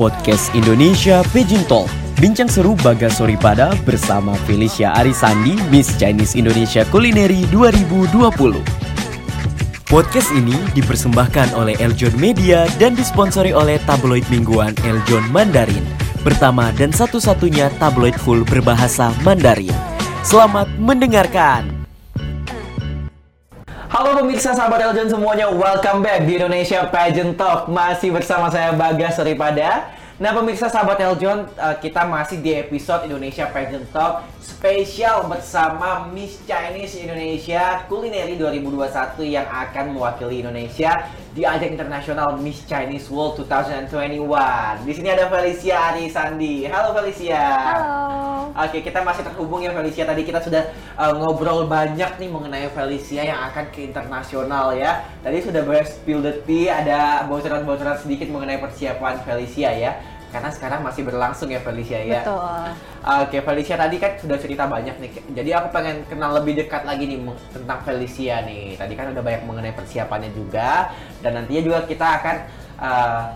podcast Indonesia Pageant Talk. Bincang seru Bagas Soripada bersama Felicia Arisandi, Miss Chinese Indonesia Culinary 2020. Podcast ini dipersembahkan oleh Eljon Media dan disponsori oleh tabloid mingguan Eljon Mandarin, pertama dan satu-satunya tabloid full berbahasa Mandarin. Selamat mendengarkan. Halo pemirsa, sahabat Eljon semuanya, welcome back di Indonesia Pageant Talk. Masih bersama saya Bagas Soripada. Nah pemirsa, sahabat Eljon, kita masih di episode Indonesia Pageant Talk spesial bersama Miss Chinese Indonesia Culinary 2021 yang akan mewakili Indonesia di ajang internasional Miss Chinese World 2021. Di sini ada Felicia Arisandi. Halo Felicia. Halo. Oke, kita masih terhubung ya Felicia. Tadi kita sudah ngobrol banyak nih mengenai Felicia yang akan ke internasional ya. Tadi sudah spill the tea, ada bocoran-bocoran sedikit mengenai persiapan Felicia ya. Karena sekarang masih berlangsung ya Felicia ya. Betul. Oke, Felicia tadi kan sudah cerita banyak nih. Jadi aku pengen kenal lebih dekat lagi nih tentang Felicia nih. Tadi kan udah banyak mengenai persiapannya juga. Dan nantinya juga kita akan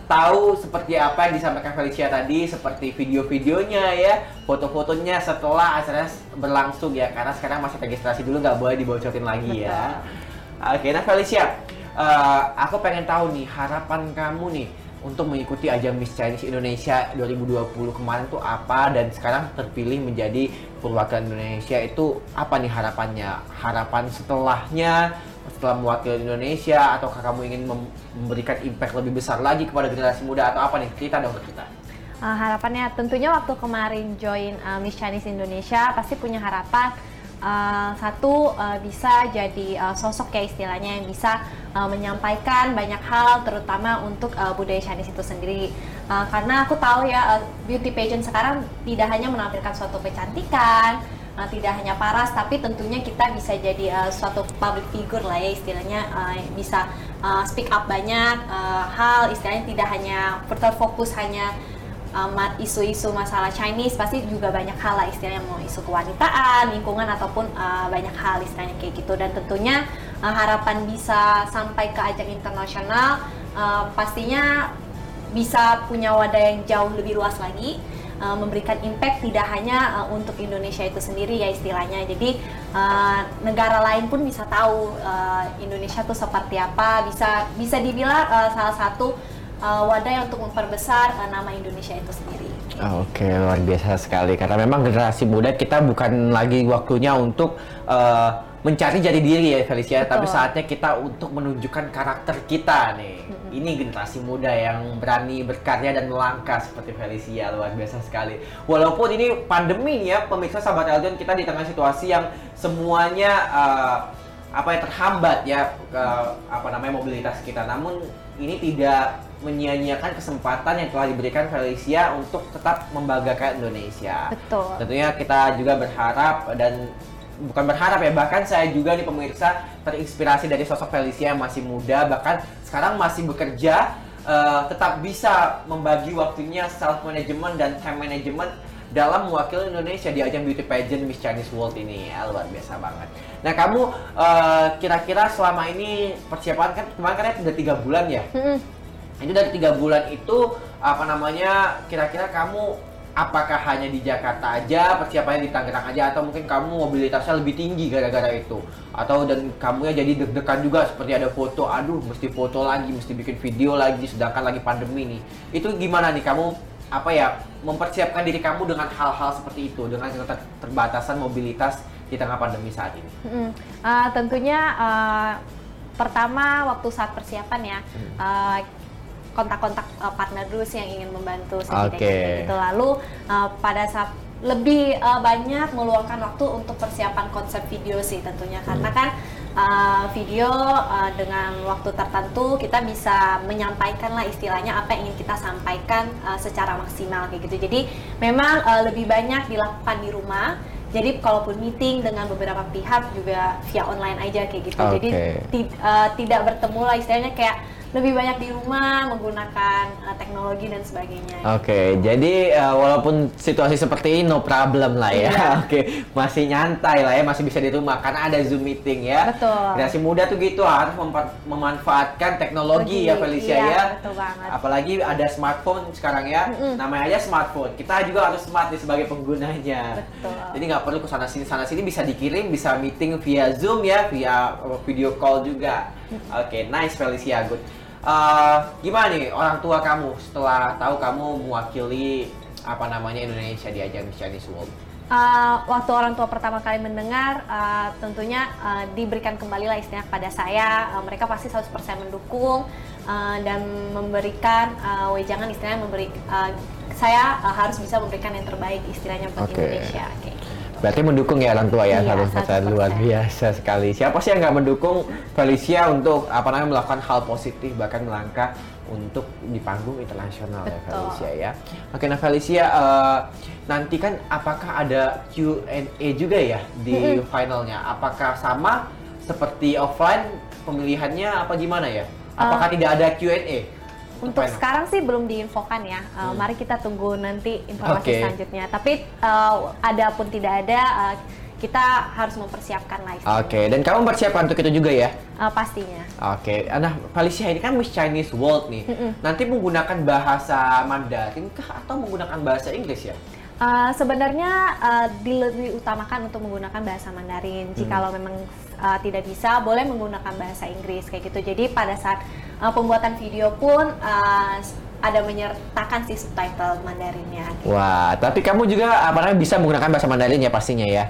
tahu seperti apa yang disampaikan Felicia tadi, seperti video-videonya ya, foto-fotonya setelah acaranya berlangsung ya, karena sekarang masih registrasi dulu, nggak boleh dibocorin lagi ya. Oke, nah Felicia, aku pengen tahu nih harapan kamu nih untuk mengikuti ajang Miss Chinese Indonesia 2020 kemarin tuh apa, dan sekarang terpilih menjadi perwakilan Indonesia itu apa nih harapannya? Harapan setelah mewakili Indonesia, atau kamu ingin memberikan impact lebih besar lagi kepada generasi muda, atau apa nih? Cerita dong ke kita. Harapannya tentunya waktu kemarin join Miss Chinese Indonesia pasti punya harapan bisa jadi sosok ya istilahnya yang bisa menyampaikan banyak hal, terutama untuk budaya Chinese itu sendiri. Karena aku tahu ya beauty pageant sekarang tidak hanya menampilkan suatu kecantikan, tidak hanya paras, tapi tentunya kita bisa jadi suatu public figure lah ya istilahnya, bisa speak up banyak hal, istilahnya tidak hanya terfokus hanya isu-isu masalah Chinese, pasti juga banyak hal lah istilahnya, mau isu kewanitaan, lingkungan, ataupun banyak hal istilahnya kayak gitu. Dan tentunya harapan bisa sampai ke ajang internasional, pastinya bisa punya wadah yang jauh lebih luas lagi, memberikan impact tidak hanya untuk Indonesia itu sendiri ya istilahnya. Jadi negara lain pun bisa tahu Indonesia tuh seperti apa, bisa dibilang salah satu wadah untuk memperbesar nama Indonesia itu sendiri. Oke, luar biasa sekali, karena memang generasi muda kita bukan lagi waktunya untuk mencari jati diri ya Felicia. Betul. Tapi saatnya kita untuk menunjukkan karakter kita nih. Ini generasi muda yang berani berkarya dan melangkah seperti Felicia, luar biasa sekali. Walaupun ini pandemi nih ya pemirsa, sahabat Eljon, kita di tengah situasi yang semuanya terhambat ya mobilitas kita. Namun ini tidak menyia-nyiakan kesempatan yang telah diberikan Felicia untuk tetap membanggakan Indonesia. Betul. Tentunya kita juga bahkan saya juga nih pemirsa terinspirasi dari sosok Felicia yang masih muda, bahkan sekarang masih bekerja, tetap bisa membagi waktunya, self management dan time management dalam mewakili Indonesia di ajang beauty pageant Miss Chinese World ini ya, luar biasa banget. Nah kamu kira-kira selama ini persiapan kan kemarin kan sudah 3 bulan ya. Itu dari 3 bulan itu kira-kira kamu apakah hanya di Jakarta aja persiapannya, di Tangerang aja, atau mungkin kamu mobilitasnya lebih tinggi gara-gara itu, atau dan kamunya jadi deg-degan juga seperti ada foto, aduh mesti foto lagi, mesti bikin video lagi, sedangkan lagi pandemi nih. Itu gimana nih kamu mempersiapkan diri kamu dengan hal-hal seperti itu, dengan keterbatasan mobilitas di tengah pandemi saat ini? Tentunya pertama waktu saat persiapan ya, kontak-kontak partner dulu sih yang ingin membantu sedikit gitu. Lalu pada saat lebih banyak meluangkan waktu untuk persiapan konsep video sih tentunya, karena kan video dengan waktu tertentu kita bisa menyampaikan lah istilahnya apa yang ingin kita sampaikan secara maksimal kayak gitu. Jadi memang lebih banyak dilakukan di rumah. Jadi kalaupun meeting dengan beberapa pihak juga via online aja kayak gitu. Jadi tidak bertemu lah istilahnya, kayak lebih banyak di rumah menggunakan teknologi dan sebagainya. Oke, jadi walaupun situasi seperti ini no problem lah ya. Oke, masih nyantai lah ya, masih bisa di rumah karena ada Zoom meeting ya. Betul. Generasi muda tuh gitu harus memanfaatkan teknologi ya Felicia ya. Betul banget. Apalagi ada smartphone sekarang ya. Namanya aja smartphone. Kita juga harus smart nih sebagai penggunanya. Betul. Jadi nggak perlu ke sana sini bisa dikirim, bisa meeting via Zoom ya, via video call juga. Oke, nice Felicia, good. Gimana nih orang tua kamu setelah tahu kamu mewakili apa namanya Indonesia di ajang Miss Chinese World? Waktu orang tua pertama kali mendengar, tentunya diberikan kembalilah istilahnya kepada saya. Mereka pasti 100% mendukung dan memberikan wejangan istilahnya memberi saya harus bisa memberikan yang terbaik istilahnya buat Indonesia. Berarti mendukung ya orang tua ya, harus luar biasa sekali. Siapa sih yang nggak mendukung Felicia untuk apa namanya melakukan hal positif bahkan melangkah untuk di panggung internasional ya Felicia ya. Oke, nah Felicia nanti kan apakah ada Q&A juga ya di finalnya? Apakah sama seperti offline pemilihannya apa gimana ya? Apakah tidak ada Q&A? Untuk sekarang sih belum diinfokan ya. Mari kita tunggu nanti informasi selanjutnya. Tapi ada pun tidak ada, kita harus mempersiapkan lah. Dan kamu mempersiapkan untuk itu juga ya? Pastinya. Nah Felicia ini kan Miss Chinese World nih. Nanti menggunakan bahasa Mandarin kah atau menggunakan bahasa Inggris ya? Sebenarnya lebih utamakan untuk menggunakan bahasa Mandarin. Jikalau memang tidak bisa, boleh menggunakan bahasa Inggris kayak gitu. Jadi pada saat pembuatan video pun ada menyertakan si subtitle Mandarinnya. Wah, tapi kamu juga apa namanya bisa menggunakan bahasa Mandarin ya pastinya ya?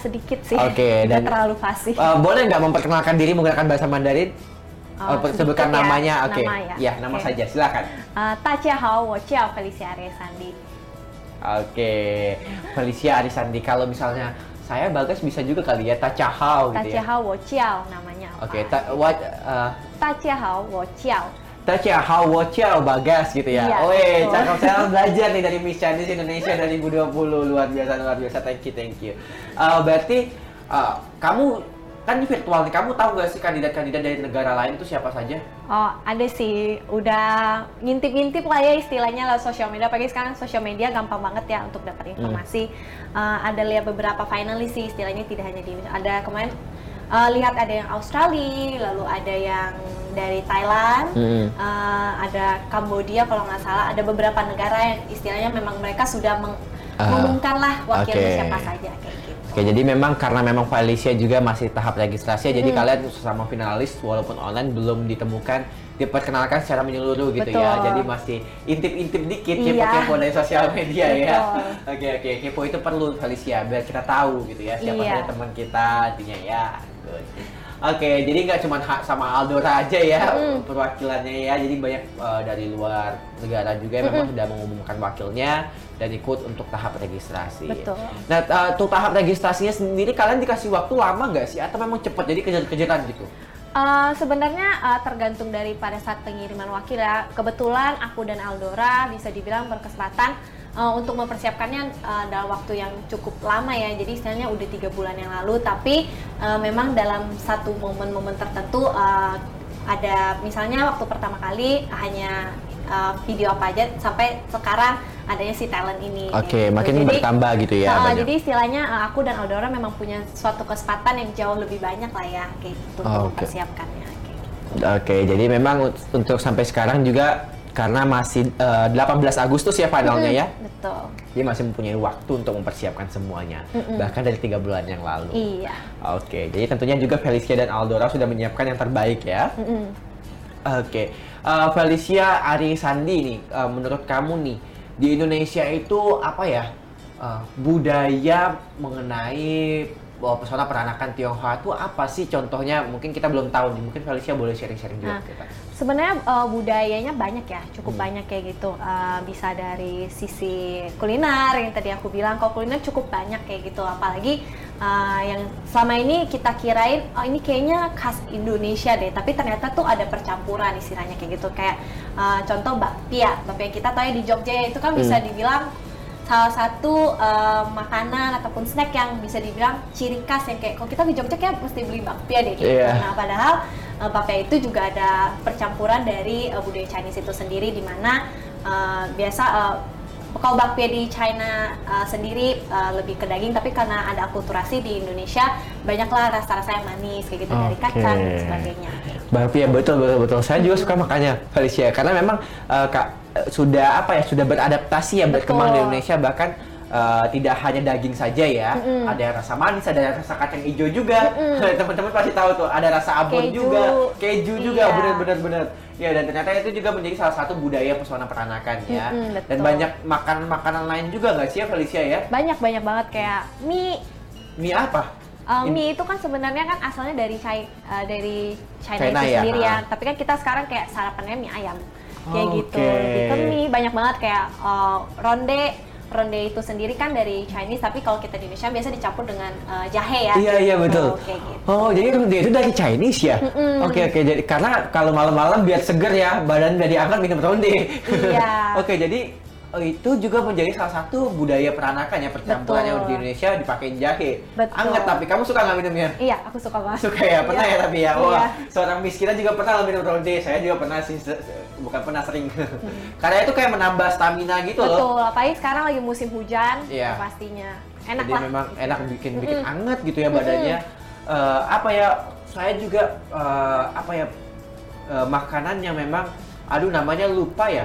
Sedikit sih. Tidak terlalu fasih. Boleh nggak memperkenalkan diri menggunakan bahasa Mandarin? Sebutkan namanya, nama saja, silakan. Tajiahao, wo jiao Felicia Arisandi. Felicia Arisandi. Kalau misalnya saya Bagas bisa juga kali ya, Tachahao gitu ya. Tachahao wo jiao namanya apa? Tachahao wo jiao. Tachahao wo jiao Bagas gitu ya. Cakep, saya belajar nih dari Miss Chinese Indonesia 2020. Luar biasa. Thank you. Berarti kamu kan di virtual nih, kamu tahu nggak sih kandidat-kandidat dari negara lain itu siapa saja? Ada sih, udah ngintip-ngintip lah ya istilahnya lah sosial media. Apalagi sekarang sosial media gampang banget ya untuk dapat informasi. Ada lihat beberapa finalis sih istilahnya, tidak hanya di Indonesia. Ada kemarin lihat ada yang Australia, lalu ada yang dari Thailand, ada Kambodia kalau nggak salah. Ada beberapa negara yang istilahnya memang mereka sudah mengumumkanlah wakilnya siapa saja. Oke, jadi memang karena memang Felicia juga masih tahap registrasi, jadi kalian sesama finalis walaupun online belum ditemukan, diperkenalkan secara menyeluruh gitu ya. Jadi masih intip-intip dikit, kepo-kepo dari sosial media ya. Oke, kepo itu perlu Felicia, biar kita tahu gitu ya siapa saja teman kita artinya ya. Oke, jadi nggak cuma sama Aldora aja ya perwakilannya ya, jadi banyak dari luar negara juga memang sudah mengumumkan wakilnya dan ikut untuk tahap registrasi. Nah, untuk tahap registrasinya sendiri kalian dikasih waktu lama nggak sih atau memang cepat jadi kejar-kejaran gitu? Sebenarnya tergantung dari pada saat pengiriman wakil ya. Kebetulan aku dan Aldora bisa dibilang berkesempatan untuk mempersiapkannya dalam waktu yang cukup lama ya. Jadi istilahnya udah 3 bulan yang lalu, tapi memang dalam satu momen-momen tertentu ada misalnya waktu pertama kali hanya video apa aja sampai sekarang adanya si talent ini. Makin jadi, bertambah gitu ya. Jadi istilahnya aku dan Aldora memang punya suatu kesempatan yang jauh lebih banyak lah ya untuk mempersiapkannya. Jadi memang untuk sampai sekarang juga karena masih 18 Agustus ya finalnya ya. Betul. Dia masih mempunyai waktu untuk mempersiapkan semuanya. Bahkan dari 3 bulan yang lalu. Jadi tentunya juga Felicia dan Aldora sudah menyiapkan yang terbaik ya. Felicia Arisandi nih, menurut kamu nih di Indonesia itu apa ya? Budaya mengenai pesona peranakan Tionghoa itu apa sih contohnya? Mungkin kita belum tahu nih, mungkin Felicia boleh sharing-sharing juga kita. Sebenarnya budayanya banyak ya, cukup banyak kayak gitu. Bisa dari sisi kuliner yang tadi aku bilang, kalau kuliner cukup banyak kayak gitu. Apalagi yang selama ini kita kirain, oh ini kayaknya khas Indonesia deh. Tapi ternyata tuh ada percampuran istilahnya kayak gitu. Kayak contoh bakpia kita tahu ya di Jogja itu kan bisa dibilang salah satu makanan ataupun snack yang bisa dibilang ciri khas yang kayak kalau kita di Jogja kayak mesti beli bakpia deh. Nah padahal papaya itu juga ada percampuran dari budaya Chinese itu sendiri, di mana kalau bakpia di China sendiri lebih ke daging, tapi karena ada akulturasi di Indonesia, banyaklah rasa-rasa yang manis kayak gitu, dari kacang dan sebagainya. Bakpia betul. Saya juga suka makannya, Felicia, karena memang sudah beradaptasi ya, berkembang di Indonesia, bahkan tidak hanya daging saja ya, ada rasa manis, ada rasa kacang hijau juga. Teman-teman pasti tahu tuh, ada rasa abon keju juga, benar-benar. Ya, dan ternyata itu juga menjadi salah satu budaya pesona peranakan ya. Dan banyak makanan lain juga nggak sih ya, Felicia ya? Banyak banget, kayak mie. Mie apa? Mie itu kan sebenarnya kan asalnya dari China itu sendiri ya. Tapi kan kita sekarang kayak sarapannya mie ayam, kayak gitu. Itu mie banyak banget kayak ronde. Ronde itu sendiri kan dari Chinese, tapi kalau kita di Indonesia biasa dicampur dengan jahe ya. Iya betul. Jadi ronde itu dari Chinese ya. Oke, jadi karena kalau malam-malam biar seger ya, badan udah diangkat minum ronde. Iya. Oke, jadi itu juga menjadi salah satu budaya peranakan ya, percampurannya di Indonesia dipakai jahe. Anget, tapi kamu suka nggak minumnya? Iya, aku suka banget. Suka ya, pernah ya tapi ya. Wah, seorang Miss kita juga pernah minum ronde. Saya juga pernah sih. Bukan pernah, sering. Karena itu kayak menambah stamina gitu loh. Betul, apalagi sekarang lagi musim hujan, pastinya. Enak jadi lah. Memang enak, bikin anget gitu ya badannya. Saya juga makanan yang memang, namanya lupa ya.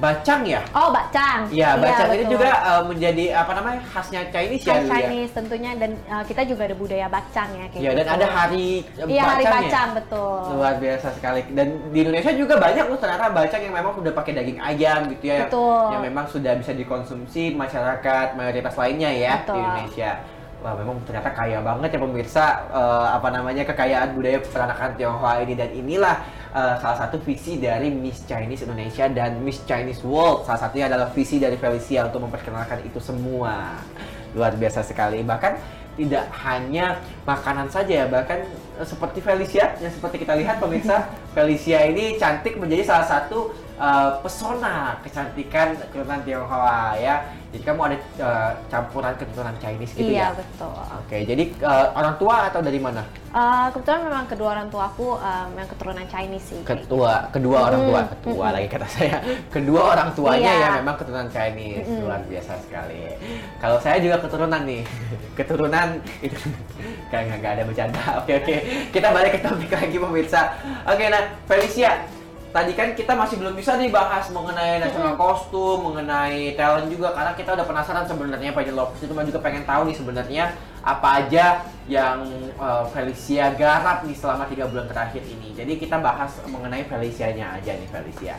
Bacang ya? Oh, bacang. Ya, bacang itu juga menjadi khasnya Chinese ya. Chinese tentunya, dan kita juga ada budaya bacang ya. Iya, dan ada hari bacang. Iya, hari bacang ya? Betul. Luar biasa sekali. Dan di Indonesia juga banyak loh ternyata bacang yang memang sudah pakai daging ayam gitu ya. Betul. Yang memang sudah bisa dikonsumsi masyarakat mayoritas lainnya ya. Betul. Di Indonesia. Wah, memang ternyata kaya banget ya pemirsa, kekayaan budaya peranakan Tionghoa ini, dan inilah salah satu visi dari Miss Chinese Indonesia dan Miss Chinese World. Salah satunya adalah visi dari Felicia untuk memperkenalkan itu semua. Luar biasa sekali, bahkan tidak hanya makanan saja ya, bahkan seperti Felicia yang seperti kita lihat pemirsa, Felicia ini cantik menjadi salah satu pesona kecantikan keturunan Tionghoa ya. Jadi kamu ada campuran keturunan Chinese gitu ya? Iya, betul. Oke, jadi orang tua atau dari mana? Kebetulan memang kedua orang tuaku yang keturunan Chinese sih. Kedua orang tua, lagi kata saya. Kedua orang tuanya ya memang keturunan Chinese, luar biasa sekali. Kalau saya juga keturunan nih, itu kayak nggak ada bercanda. Oke, kita balik ke topik lagi pemirsa. Oke, nah Felicia, tadi kan kita masih belum bisa nih bahas mengenai national kostum, mengenai talent juga, karena kita udah penasaran sebenarnya pageant lovers itu juga pengen tahu nih sebenarnya apa aja yang Felicia garap nih selama 3 bulan terakhir ini. Jadi kita bahas mengenai Felicia-nya aja nih, Felicia.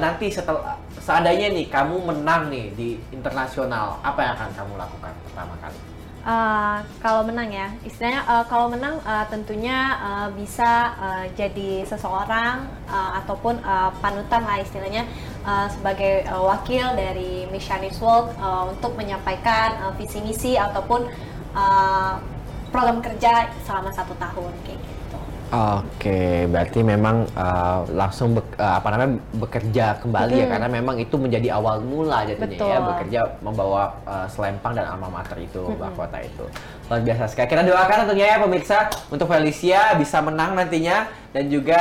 Nanti seandainya nih kamu menang nih di internasional, apa yang akan kamu lakukan pertama kali? Kalau menang ya, istilahnya kalau menang tentunya bisa jadi seseorang ataupun panutan lah istilahnya, sebagai wakil dari Miss Chinese World untuk menyampaikan visi misi ataupun program kerja selama 1 tahun kayak gitu. Oke, berarti memang langsung bekerja kembali ya, karena memang itu menjadi awal mula jadinya. Betul. Ya, bekerja membawa selempang dan alma mater itu, mahkota itu. Luar biasa sekali. Kita doakan tentunya ya pemirsa untuk Felicia bisa menang nantinya, dan juga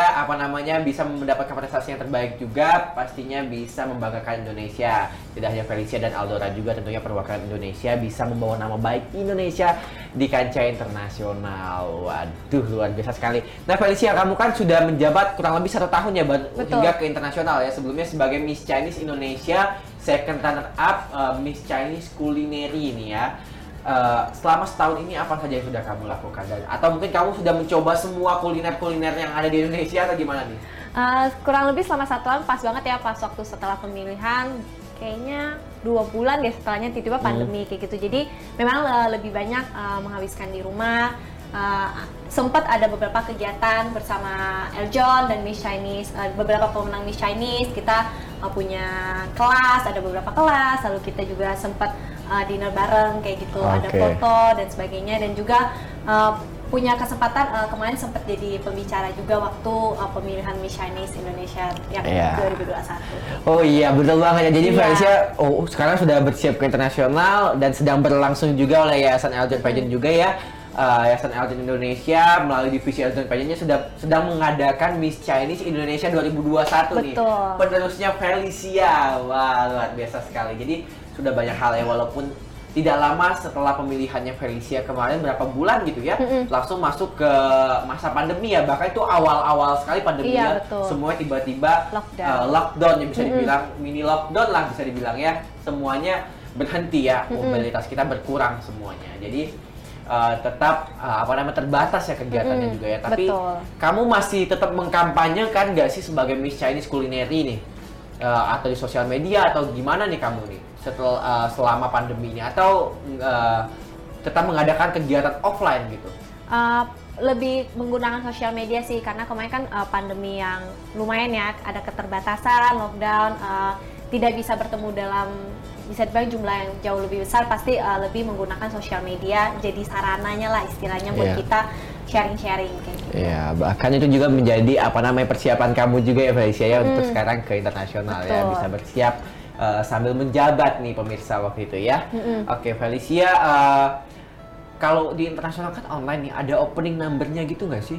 bisa mendapatkan prestasi yang terbaik juga, pastinya bisa membanggakan Indonesia. Tidak hanya Felicia dan Aldora juga tentunya perwakilan Indonesia bisa membawa nama baik Indonesia di kancah internasional. Waduh, luar biasa sekali. Nah Felicia, kamu kan sudah menjabat kurang lebih 1 tahun ya, hingga ke internasional ya. Sebelumnya sebagai Miss Chinese Indonesia, second runner up Miss Chinese Culinary ini ya. Selama 1 tahun ini apa saja yang sudah kamu lakukan? Atau mungkin kamu sudah mencoba semua kuliner-kuliner yang ada di Indonesia atau gimana nih? Kurang lebih selama 1 tahun, pas banget ya, pas waktu setelah pemilihan. Kayaknya 2 bulan deh setelahnya tiba-tiba pandemi kayak gitu. Jadi memang lebih banyak menghabiskan di rumah. Sempat ada beberapa kegiatan bersama Eljon dan Miss Chinese, beberapa pemenang Miss Chinese. Kita punya kelas, ada beberapa kelas. Lalu kita juga sempat dinner bareng kayak gitu, ada foto dan sebagainya. Dan juga punya kesempatan kemarin sempat jadi pembicara juga waktu pemilihan Miss Chinese Indonesia yang 2021. Oh iya, betul banget ya. Jadi Felicia sekarang sudah bersiap ke internasional dan sedang berlangsung juga oleh Yayasan Eljon Pageant juga ya. Yayasan Eljon Indonesia melalui divisi Eljon Pageantnya sedang mengadakan Miss Chinese Indonesia 2021 nih. Penerusnya Felicia. Wah, luar biasa sekali. Jadi sudah banyak hal ya, walaupun tidak lama setelah pemilihannya Felicia kemarin, berapa bulan gitu ya, langsung masuk ke masa pandemi ya. Bahkan itu awal-awal sekali pandemi ya, semua tiba-tiba lockdown yang bisa dibilang, mini lockdown lah bisa dibilang ya. Semuanya berhenti ya, mobilitas kita berkurang semuanya. Jadi tetap terbatas ya kegiatannya juga ya. Tapi kamu masih tetap mengkampanyekan nggak sih sebagai Miss Chinese Culinary nih, atau di sosial media atau gimana nih kamu nih setelah selama pandemi ini, atau tetap mengadakan kegiatan offline gitu? Lebih menggunakan sosial media sih, karena kemarin kan pandemi yang lumayan ya, ada keterbatasan, lockdown, tidak bisa bertemu dalam, bisa dibilang jumlah yang jauh lebih besar, pasti lebih menggunakan sosial media jadi sarananya lah istilahnya buat kita sharing-sharing kayak gitu. Iya, bahkan itu juga menjadi persiapan kamu juga ya Felicia ya, untuk sekarang ke internasional ya, bisa bersiap sambil menjabat nih pemirsa waktu itu ya. Oke Felicia, kalau di internasional kan online nih, ada opening numbernya gitu nggak sih?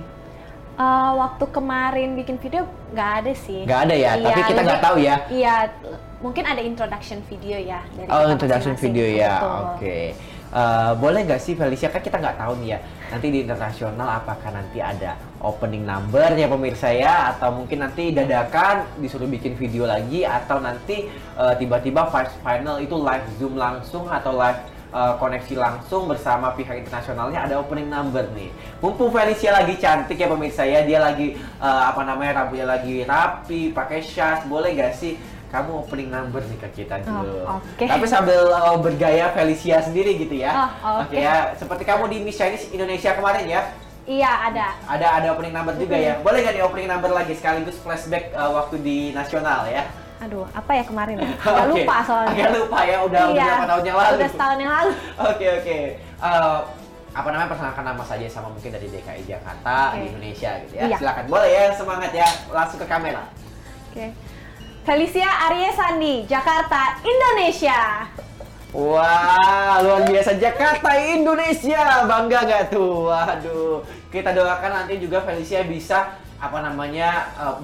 Waktu kemarin bikin video nggak ada sih. Nggak ada ya, tapi kita nggak tahu ya. Iya, mungkin ada introduction video ya. Dari introduction video ya, oke. Boleh nggak sih Felicia, kan kita nggak tahu nih ya, nanti di internasional apakah nanti ada opening numbernya pemirsa ya, atau mungkin nanti dadakan disuruh bikin video lagi, atau nanti tiba-tiba final itu live Zoom langsung atau live koneksi langsung bersama pihak internasionalnya, ada opening number nih. Mumpung Felicia lagi cantik ya pemirsa ya, dia lagi rambutnya lagi rapi, pakai syas, boleh gak sih kamu opening number nih ke kita dulu? Tapi sambil bergaya Felicia sendiri gitu ya. Oke ya, seperti kamu di Miss Chinese Indonesia kemarin ya. Iya, ada opening number juga ya. Boleh gak di opening number lagi sekaligus flashback waktu di nasional ya? Aduh, apa ya kemarin? Agak lupa soalnya. Agak lupa ya, udah berapa tahun yang lalu? Udah setahun yang lalu. Oke. Perkenalkan nama saja sama mungkin dari DKI Jakarta, di Indonesia gitu ya. Iya. Silakan, boleh ya, semangat ya, langsung ke kamera. Oke. Felicia Arisandi, Jakarta, Indonesia. Wah, luar biasa, Jakarta, Indonesia. Bangga nggak tuh? Waduh, kita doakan nanti juga Felicia bisa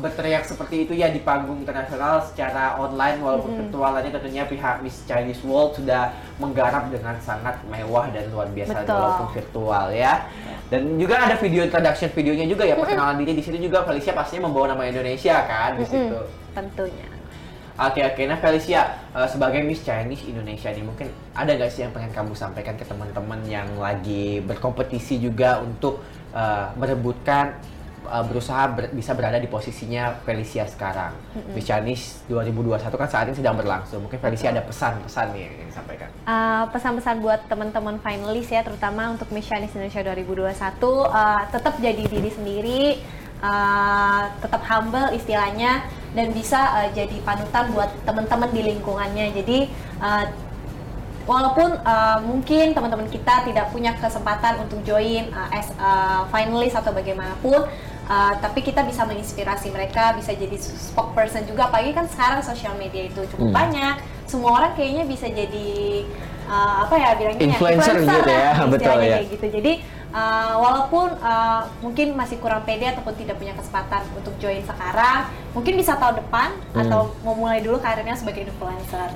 berteriak seperti itu ya di panggung internasional secara online, walaupun virtualannya tentunya pihak Miss Chinese World sudah menggarap dengan sangat mewah dan luar biasa walaupun virtual ya. Dan juga ada video introduction videonya juga ya, perkenalan diri di situ juga Felicia pastinya membawa nama Indonesia kan di situ. Tentunya. Oke. Nah Felicia, sebagai Miss Chinese Indonesia nih, mungkin ada nggak sih yang pengen kamu sampaikan ke teman-teman yang lagi berkompetisi juga untuk merebutkan, bisa berada di posisinya Felicia sekarang. Miss Chinese 2021 kan saat ini sedang berlangsung. Mungkin Felicia ada pesan-pesan nih yang disampaikan. Pesan-pesan buat teman-teman finalis ya, terutama untuk Miss Chinese Indonesia 2021, tetap jadi diri sendiri, tetap humble istilahnya, dan bisa jadi panutan buat teman-teman di lingkungannya. Jadi walaupun mungkin teman-teman kita tidak punya kesempatan untuk join as finalist atau bagaimanapun, tapi kita bisa menginspirasi mereka, bisa jadi spokesperson juga. Apalagi kan sekarang sosial media itu cukup banyak, semua orang kayaknya bisa jadi influencer gitu ya, betul ya. Gitu. Jadi walaupun mungkin masih kurang pede ataupun tidak punya kesempatan untuk join sekarang, mungkin bisa tahun depan atau memulai dulu karirnya sebagai influencer.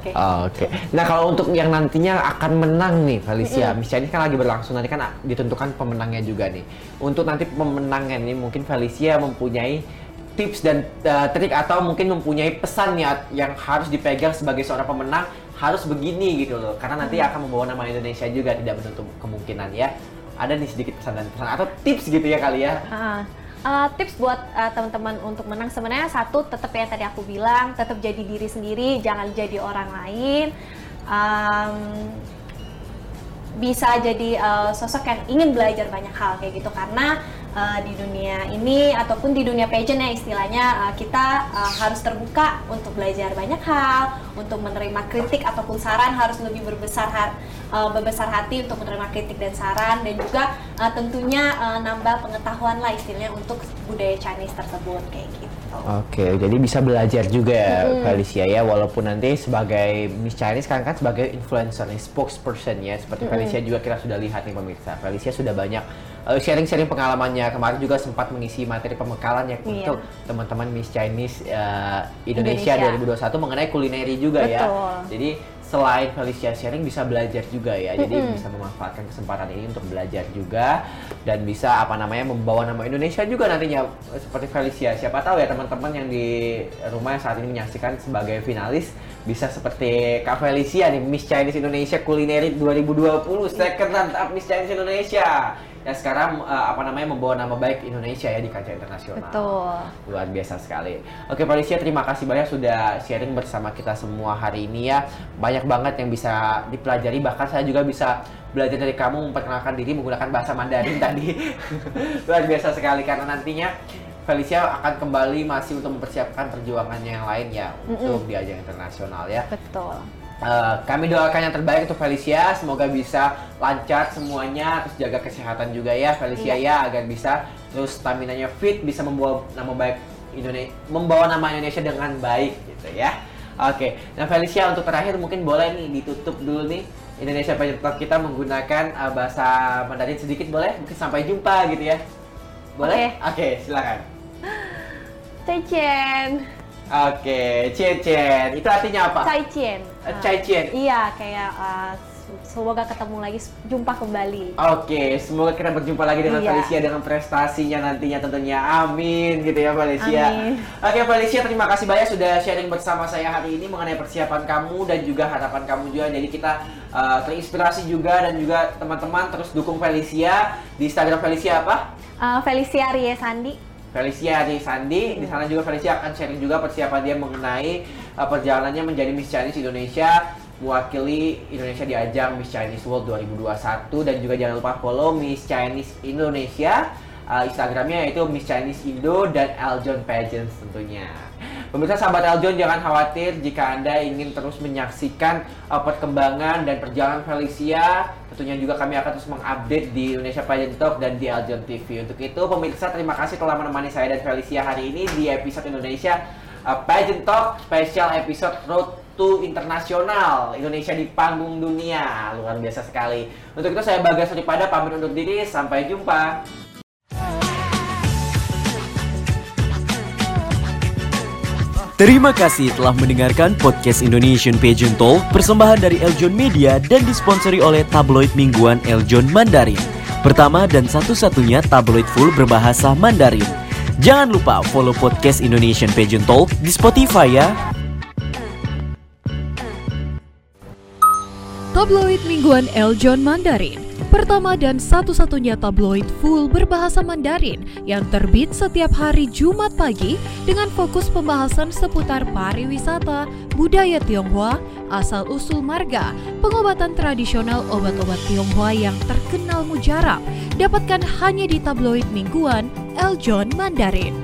Oke. Nah kalau untuk yang nantinya akan menang nih Felicia, Miss Chinese kan lagi berlangsung, nanti kan ditentukan pemenangnya juga nih. Untuk nanti pemenangnya nih, mungkin Felicia mempunyai tips dan trik, atau mungkin mempunyai pesan ya yang harus dipegang sebagai seorang pemenang, harus begini gitu loh, karena nanti akan membawa nama Indonesia juga, tidak menutup kemungkinan ya. Ada nih sedikit pesan atau tips gitu ya kali ya. Tips buat teman-teman untuk menang sebenarnya satu, tetap yang tadi aku bilang, tetap jadi diri sendiri, jangan jadi orang lain. Bisa jadi sosok yang ingin belajar banyak hal kayak gitu, karena di dunia ini ataupun di dunia pageant ya istilahnya, kita harus terbuka untuk belajar banyak hal, untuk menerima kritik ataupun saran, harus lebih berbesar hati untuk menerima kritik dan saran, dan juga tentunya nambah pengetahuan lah istilahnya untuk budaya Chinese tersebut kayak gitu. Oke, jadi bisa belajar juga Felicia ya, walaupun nanti sebagai Miss Chinese kan sebagai influencer nih, spokesperson ya, seperti Felicia juga kita sudah lihat nih pemirsa. Felicia sudah banyak sharing pengalamannya, kemarin juga sempat mengisi materi pembekalan ya untuk teman-teman Miss Chinese Indonesia 2021 mengenai kulineri juga. Betul. Ya. Jadi selain Felicia sharing, bisa belajar juga ya, jadi bisa memanfaatkan kesempatan ini untuk belajar juga dan bisa membawa nama Indonesia juga nantinya seperti Felicia. Siapa tahu ya teman-teman yang di rumah yang saat ini menyaksikan sebagai finalis bisa seperti Kak Felicia nih, Miss Chinese Indonesia Culinary 2020 second runner-up Miss Chinese Indonesia. Ya sekarang membawa nama baik Indonesia ya di kancah internasional. Betul. Luar biasa sekali. Oke Felicia, terima kasih banyak sudah sharing bersama kita semua hari ini ya. Banyak banget yang bisa dipelajari, bahkan saya juga bisa belajar dari kamu memperkenalkan diri menggunakan bahasa Mandarin tadi. Luar biasa sekali, karena nantinya Felicia akan kembali masih untuk mempersiapkan perjuangannya yang lain ya untuk di ajang internasional ya. Betul. Kami doakan yang terbaik untuk Felicia, semoga bisa lancar semuanya, terus jaga kesehatan juga ya Felicia ya, agar bisa terus staminanya fit, bisa membawa nama Indonesia dengan baik gitu ya. Oke, nah Felicia untuk terakhir mungkin boleh nih ditutup dulu nih Indonesia Pageant Talk kita menggunakan bahasa Mandarin sedikit, boleh? Mungkin sampai jumpa gitu ya, boleh? Oke, silakan. Zaijian. Oke, Cien. Itu artinya apa? Zaijian. Zaijian. Iya, kayak semoga ketemu lagi, jumpa kembali. Oke, semoga kita berjumpa lagi dengan Felicia dengan prestasinya nantinya tentunya. Amin gitu ya Felicia. Amin. Oke Felicia, terima kasih banyak sudah sharing bersama saya hari ini mengenai persiapan kamu dan juga harapan kamu juga. Jadi kita terinspirasi juga, dan juga teman-teman terus dukung Felicia di Instagram Felicia apa? Felicia Arisandi. Felicia Arisandi, di sana juga Felicia akan sharing juga persiapan dia mengenai perjalanannya menjadi Miss Chinese Indonesia, mewakili Indonesia di ajang Miss Chinese World 2021, dan juga jangan lupa follow Miss Chinese Indonesia, Instagramnya yaitu Miss Chinese Indo dan Eljon Pageants tentunya. Pemirsa sahabat Eljon, jangan khawatir jika Anda ingin terus menyaksikan perkembangan dan perjalanan Felicia. Tentunya juga kami akan terus mengupdate di Indonesia Pageant Talk dan di Eljon TV. Untuk itu pemirsa, terima kasih telah menemani saya dan Felicia hari ini di episode Indonesia Pageant Talk Special Episode Road to Internasional Indonesia di Panggung Dunia. Luar biasa sekali. Untuk itu saya Bagas Soripada pamit undur diri, sampai jumpa. Terima kasih telah mendengarkan podcast Indonesian Pageant Talk, persembahan dari Eljon Media dan disponsori oleh tabloid mingguan Eljon Mandarin. Pertama dan satu-satunya tabloid full berbahasa Mandarin. Jangan lupa follow podcast Indonesian Pageant Talk di Spotify ya. Tabloid mingguan Eljon Mandarin. Pertama dan satu-satunya tabloid full berbahasa Mandarin yang terbit setiap hari Jumat pagi dengan fokus pembahasan seputar pariwisata, budaya Tionghoa, asal-usul marga, pengobatan tradisional obat-obat Tionghoa yang terkenal mujarab. Dapatkan hanya di tabloid mingguan Eljon Mandarin.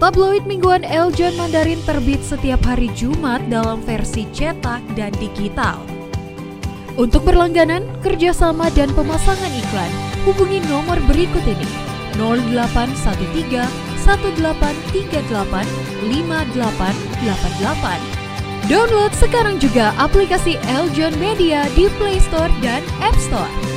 Tabloid mingguan Eljon Mandarin terbit setiap hari Jumat dalam versi cetak dan digital. Untuk berlangganan, kerjasama, dan pemasangan iklan, hubungi nomor berikut ini: 0813-1838-5888. Download sekarang juga aplikasi Eljon Media di Play Store dan App Store.